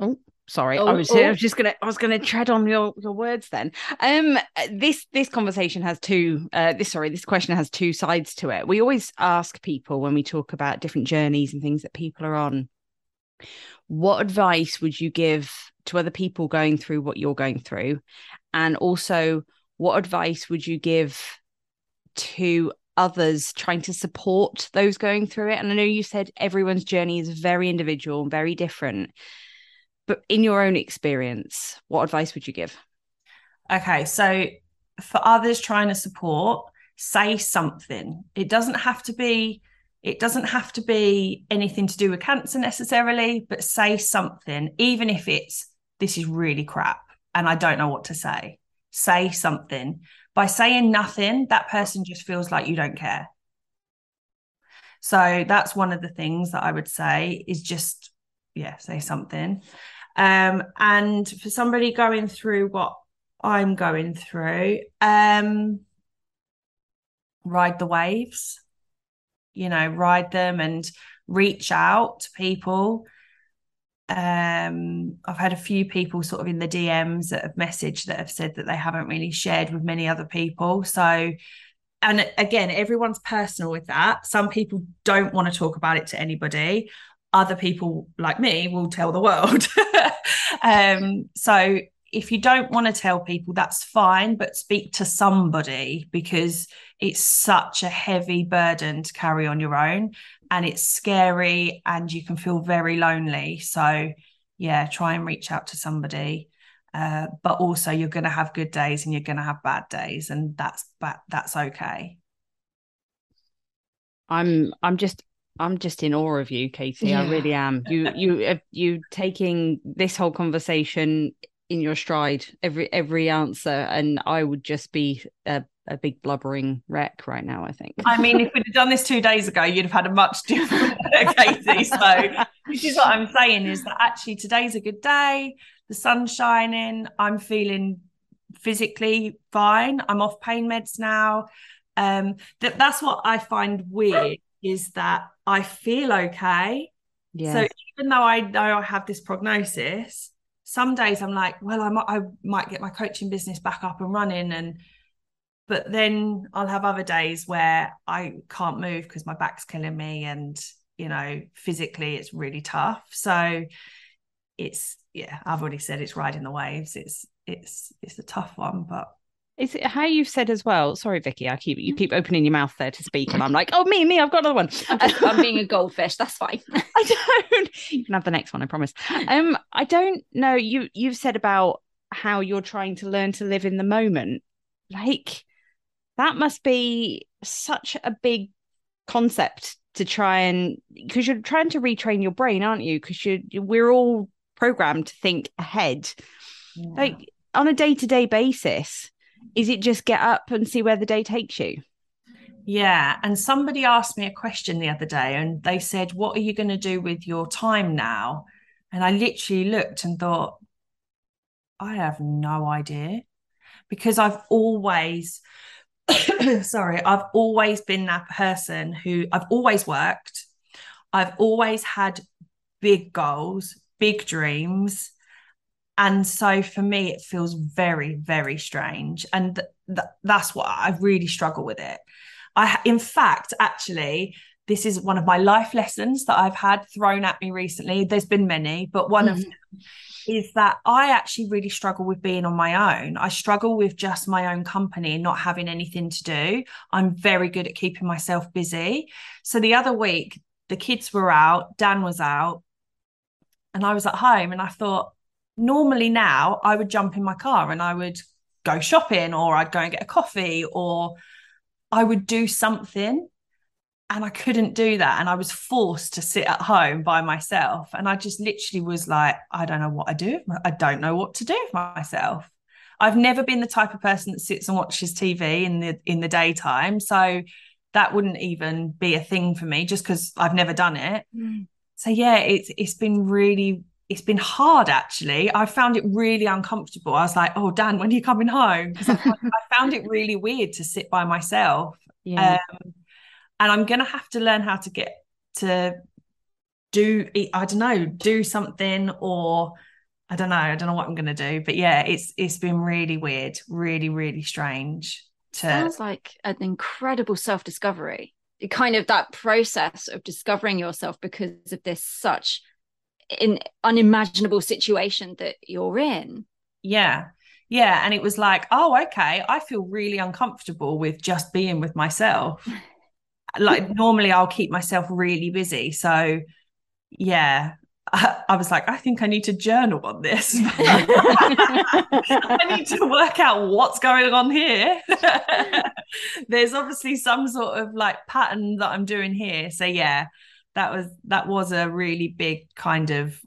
oh. Sorry, oh, I was. Oh. I was just gonna. I was gonna tread on your, your words. Then, um, this this conversation has two. Uh, this sorry, this question has two sides to it. We always ask people when we talk about different journeys and things that people are on, what advice would you give to other people going through what you're going through, and also what advice would you give to others trying to support those going through it? And I know you said everyone's journey is very individual and very different. But in your own experience, what advice would you give? Okay, so for others trying to support, say something. It doesn't have to be, it doesn't have to be anything to do with cancer necessarily, but say something, even if it's, this is really crap and I don't know what to say. Say something. By saying nothing, that person just feels like you don't care. So that's one of the things that I would say is just, yeah, say something. Um, and for somebody going through what I'm going through, um, ride the waves, you know, ride them and reach out to people. Um, I've had a few people sort of in the D Ms that have messaged that have said that they haven't really shared with many other people. So, and again, everyone's personal with that. Some people don't want to talk about it to anybody. Other people like me will tell the world. um, so if you don't want to tell people, that's fine, but speak to somebody, because it's such a heavy burden to carry on your own, and it's scary and you can feel very lonely. So yeah, try and reach out to somebody. Uh, but also you're going to have good days and you're going to have bad days, and that's ba- that's okay. I'm I'm just I'm just in awe of you, Katie. Yeah. I really am. You, you, you taking this whole conversation in your stride, every every answer, and I would just be a, a big blubbering wreck right now, I think. I mean, if we'd have done this two days ago, you'd have had a much different Katie. So this is what I'm saying, is that actually today's a good day. The sun's shining. I'm feeling physically fine. I'm off pain meds now. Um, that that's what I find weird. Is that I feel okay. Yeah. So even though I know I have this prognosis, some days I'm like, well, I might, I might get my coaching business back up and running, and but then I'll have other days where I can't move because my back's killing me, and you know, physically it's really tough. So it's yeah, I've already said it's riding the waves. It's it's it's a tough one, but Is it how you've said as well? Sorry, Vicky, I keep you keep opening your mouth there to speak, and I'm like, oh, me, me, I've got another one. I'm, just, I'm being a goldfish. That's fine. I don't. You can have the next one, I promise. Um, I don't know. You you've said about how you're trying to learn to live in the moment. Like that must be such a big concept to try and because you're trying to retrain your brain, aren't you? Because you we're all programmed to think ahead, yeah. Like on a day to day basis. Is it just get up and see where the day takes you? Yeah. And somebody asked me a question the other day and they said, what are you going to do with your time now? And I literally looked and thought, I have no idea because I've always, sorry, I've always been that person who I've always worked. I've always had big goals, big dreams. And so for me, it feels very, very strange. And th- th- that's what I really struggle with it. I, in fact, actually, this is one of my life lessons that I've had thrown at me recently. There's been many, but one mm-hmm. of them is that I actually really struggle with being on my own. I struggle with just my own company and not having anything to do. I'm very good at keeping myself busy. So the other week, the kids were out, Dan was out, and I was at home and I thought, normally now I would jump in my car and I would go shopping or I'd go and get a coffee or I would do something, and I couldn't do that. And I was forced to sit at home by myself. And I just literally was like, I don't know what I do. I don't know what to do with myself. I've never been the type of person that sits and watches T V in the, in the daytime. So that wouldn't even be a thing for me just because I've never done it. Mm. So yeah, it's, it's been really, it's been hard, actually. I found it really uncomfortable. I was like, oh, Dan, when are you coming home? Because I, I found it really weird to sit by myself. Yeah. Um, and I'm going to have to learn how to get to do, I don't know, do something or I don't know. I don't know what I'm going to do. But yeah, it's it's been really weird, really, really strange. To... Sounds like an incredible self-discovery, kind of that process of discovering yourself because of this such in unimaginable situation that you're in. Yeah. Yeah. And it was like, oh, okay, I feel really uncomfortable with just being with myself. Like normally I'll keep myself really busy. So yeah, I, I was like, I think I need to journal on this. I need to work out what's going on here. There's obviously some sort of like pattern that I'm doing here. So yeah, That was that was a really big kind of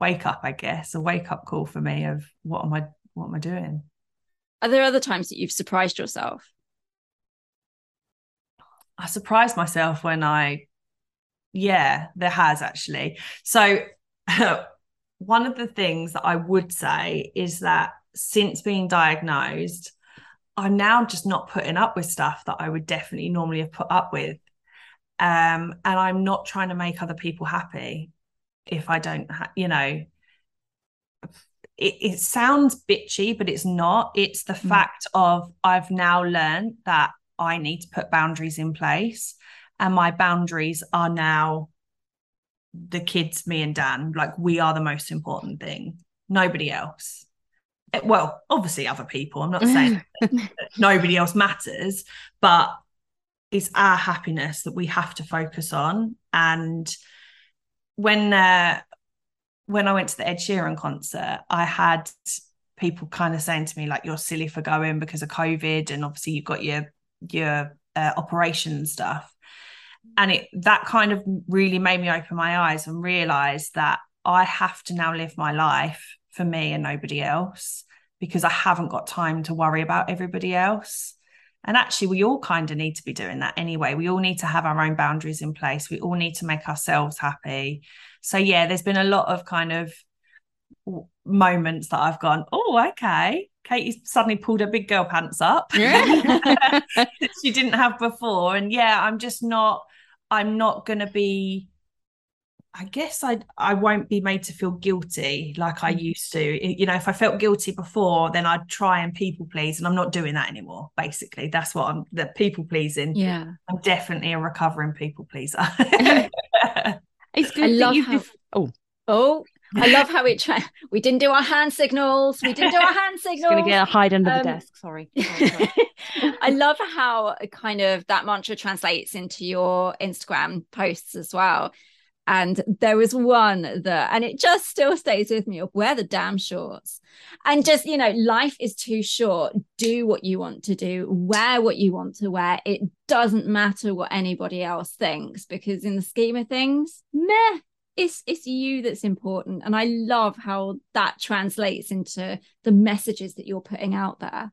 wake up, I guess, a wake up call for me of what am I what am I doing? Are there other times that you've surprised yourself? I surprised myself when I, yeah, there has actually. So one of the things that I would say is that since being diagnosed, I'm now just not putting up with stuff that I would definitely normally have put up with. Um, and I'm not trying to make other people happy if I don't, ha- you know, it, it sounds bitchy, but it's not. It's the mm. fact of I've now learned that I need to put boundaries in place, and my boundaries are now the kids, me and Dan, like we are the most important thing, nobody else. It, well, obviously other people, I'm not saying that nobody else matters, but it's our happiness that we have to focus on. And when uh, when I went to the Ed Sheeran concert, I had people kind of saying to me, like, you're silly for going because of COVID, and obviously you've got your your uh, operation stuff. And it that kind of really made me open my eyes and realise that I have to now live my life for me and nobody else, because I haven't got time to worry about everybody else. And actually, we all kind of need to be doing that anyway. We all need to have our own boundaries in place. We all need to make ourselves happy. So, yeah, there's been a lot of kind of moments that I've gone, oh, okay, Katie suddenly pulled her big girl pants up that yeah. she didn't have before. And, yeah, I'm just not, I'm not going to be, I guess I I won't be made to feel guilty like I used to. You know, if I felt guilty before, then I'd try and people please, and I'm not doing that anymore, basically. That's what I'm, the people pleasing. Yeah. I'm definitely a recovering people pleaser. It's good I that love you've... How... Def- oh. Oh, I love how it tra- we didn't do our hand signals. We didn't do our hand signals. Just going to get hide under um, the desk. Sorry. sorry, sorry. I love how kind of that mantra translates into your Instagram posts as well. And there was one that, and it just still stays with me, of wear the damn shorts. And just, you know, life is too short. Do what you want to do, wear what you want to wear. It doesn't matter what anybody else thinks, because in the scheme of things, meh, it's, it's you that's important. And I love how that translates into the messages that you're putting out there.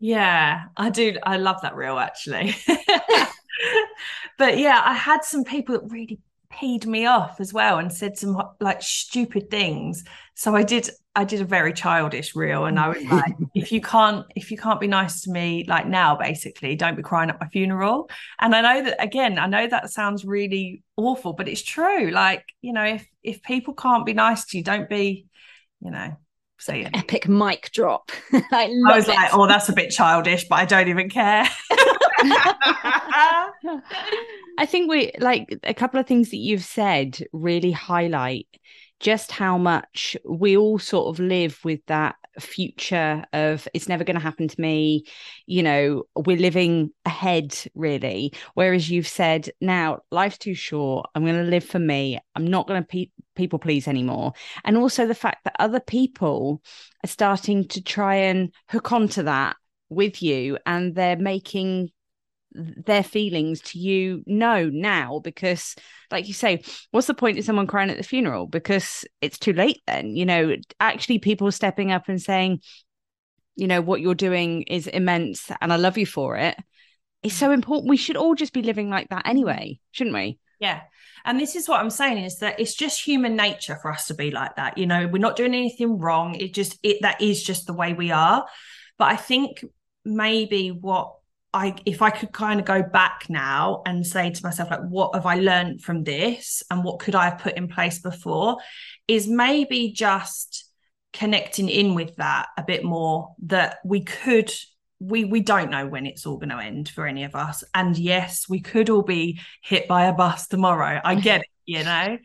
Yeah, I do. I love that reel, actually. But yeah, I had some people that really peed me off as well and said some like stupid things, so I did I did a very childish reel, and I was like, if you can't if you can't be nice to me like now, basically, don't be crying at my funeral. And I know that, again, I know that sounds really awful, but it's true. Like, you know, if if people can't be nice to you, don't be, you know. So yeah. Epic mic drop. I, I was it. like, oh, that's a bit childish, but I don't even care. I think we like a couple of things that you've said really highlight just how much we all sort of live with that future of it's never going to happen to me. You know, we're living ahead, really. Whereas you've said, now life's too short. I'm going to live for me. I'm not going to pe- people please anymore. And also the fact that other people are starting to try and hook onto that with you, and they're making their feelings to you know now, because like you say, what's the point of someone crying at the funeral, because it's too late then, you know. Actually, people stepping up and saying, you know, what you're doing is immense and I love you for it. It's so important. We should all just be living like that anyway, shouldn't we? Yeah. And this is what I'm saying, is that it's just human nature for us to be like that. You know, we're not doing anything wrong. It just, it, that is just the way we are. But I think maybe what I, if I could kind of go back now and say to myself, like, what have I learned from this and what could I have put in place before, is maybe just connecting in with that a bit more, that we could, we we don't know when it's all going to end for any of us. And yes, we could all be hit by a bus tomorrow. I get it, you know,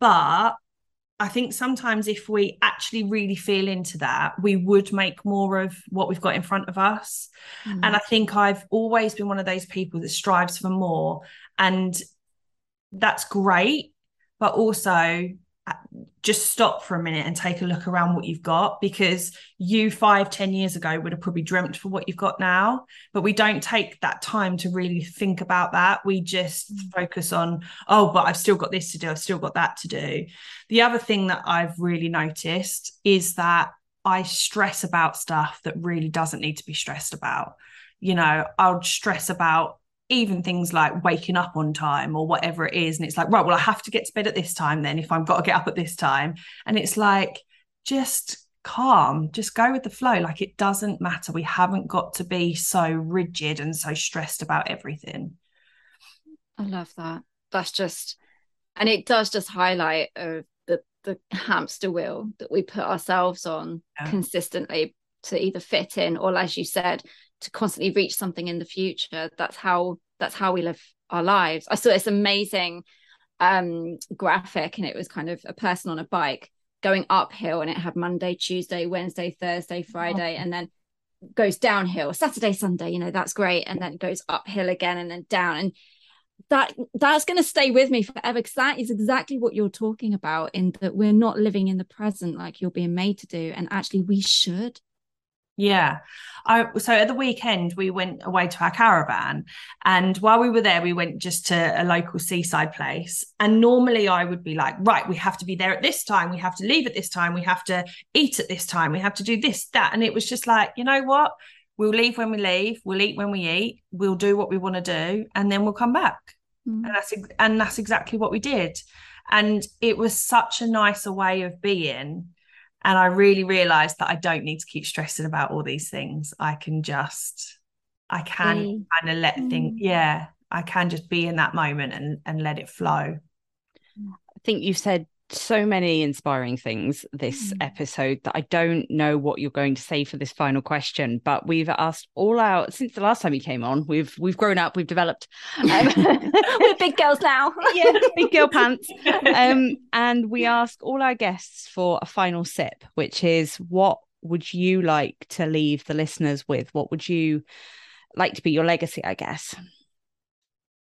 but I think sometimes if we actually really feel into that, we would make more of what we've got in front of us. Mm. And I think I've always been one of those people that strives for more, and that's great. But also just stop for a minute and take a look around what you've got, because you five, ten years ago would have probably dreamt for what you've got now, but we don't take that time to really think about that. We just focus on, oh, but I've still got this to do. I've still got that to do. The other thing that I've really noticed is that I stress about stuff that really doesn't need to be stressed about. You know, I'll stress about even things like waking up on time or whatever it is. And it's like, right, well, I have to get to bed at this time then if I've got to get up at this time. And it's like, just calm, just go with the flow. Like, it doesn't matter. We haven't got to be so rigid and so stressed about everything. I love that. That's just, and it does just highlight uh, the, the hamster wheel that we put ourselves on yeah. consistently to either fit in or, as you said, to constantly reach something in the future. That's how that's how we live our lives. I saw this amazing um graphic, and it was kind of a person on a bike going uphill, and it had Monday, Tuesday, Wednesday, Thursday, Friday, and then goes downhill Saturday, Sunday, you know, that's great, and then goes uphill again and then down. And that that's going to stay with me forever, because that is exactly what you're talking about, in that we're not living in the present like you're being made to do, and actually we should. Yeah. I, so at the weekend, we went away to our caravan, and while we were there, we went just to a local seaside place. And normally I would be like, right, we have to be there at this time. We have to leave at this time. We have to eat at this time. We have to do this, that. And it was just like, you know what? We'll leave when we leave. We'll eat when we eat. We'll do what we want to do, and then we'll come back. Mm-hmm. And that's and that's exactly what we did. And it was such a nicer way of being. And I really realised that I don't need to keep stressing about all these things. I can just, I can mm. kind of let things, yeah, I can just be in that moment and, and let it flow. I think you've said so many inspiring things this mm. episode that I don't know what you're going to say for this final question, but we've asked all our, since the last time you came on, we've we've grown up, we've developed. Um, we're big girls now. Yeah, big girl pants. Um, and we ask all our guests for a final sip, which is, what would you like to leave the listeners with? What would you like to be your legacy, I guess?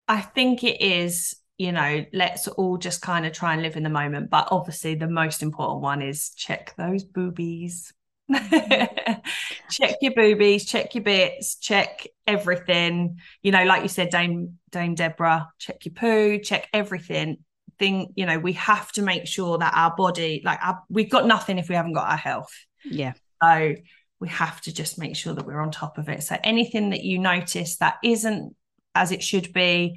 I think it is, you know, let's all just kind of try and live in the moment. But obviously the most important one is check those boobies. Check your boobies, check your bits, check everything. You know, like you said, Dame Dame Deborah, check your poo, check everything. Think, you know, we have to make sure that our body, like our, we've got nothing if we haven't got our health. Yeah. So we have to just make sure that we're on top of it. So anything that you notice that isn't as it should be,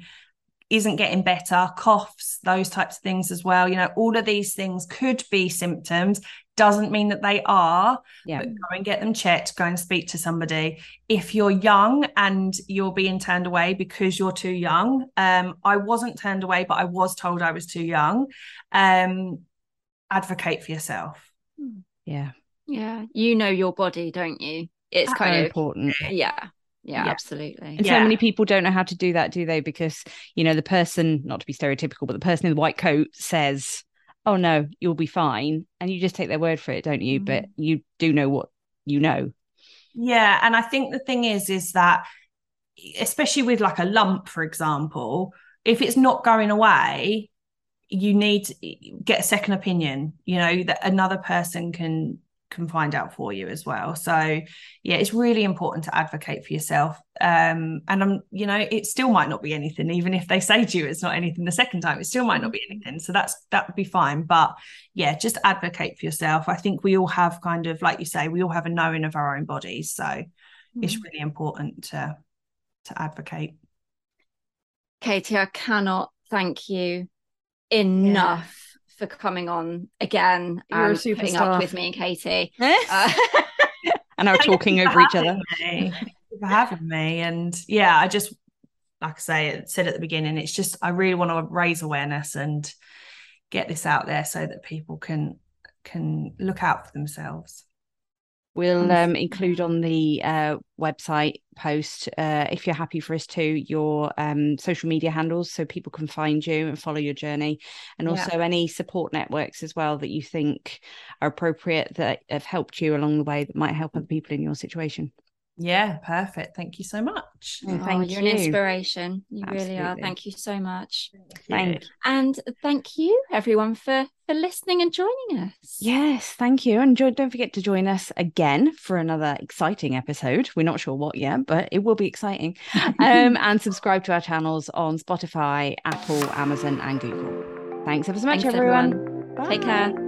isn't getting better, coughs, those types of things as well. You know, all of these things could be symptoms. Doesn't mean that they are, yeah. but go and get them checked, go and speak to somebody. If you're young and you're being turned away because you're too young, um, I wasn't turned away, but I was told I was too young. Um, advocate for yourself. Yeah. Yeah. You know your body, don't you? It's That's kind of important. Yeah. Yeah, yeah, absolutely. And yeah. so many people don't know how to do that, do they? Because, you know, the person, not to be stereotypical, but the person in the white coat says, oh, no, you'll be fine. And you just take their word for it, don't you? Mm-hmm. But you do know what you know. Yeah. And I think the thing is, is that especially with like a lump, for example, if it's not going away, you need to get a second opinion, you know, that another person can can find out for you as well. So yeah, it's really important to advocate for yourself. Um, and I'm, you know, it still might not be anything, even if they say to you it's not anything the second time, it still might not be anything. So that's, that would be fine. But yeah, just advocate for yourself. I think we all have kind of, like you say, we all have a knowing of our own bodies. So mm. it's really important to to advocate. Katie, I cannot thank you enough. Yeah. for coming on again and um, putting up with me and Katie. uh, and our talking over each other. Thank you for having me. And yeah, I just, like I say, said at the beginning, it's just, I really want to raise awareness and get this out there so that people can can look out for themselves. We'll um, include on the uh, website post, uh, if you're happy for us to, your um, social media handles so people can find you and follow your journey, and also yeah. any support networks as well that you think are appropriate, that have helped you along the way, that might help other people in your situation. Yeah, perfect. Thank you so much. Oh, thank you're you. You're an inspiration. You Absolutely. Really are. Thank you so much. Thank you. And thank you, everyone, for, for listening and joining us. Yes, thank you. And don't forget to join us again for another exciting episode. We're not sure what yet, but it will be exciting. um, and subscribe to our channels on Spotify, Apple, Amazon, and Google. Thanks ever so much, Thanks, everyone. everyone. Take care.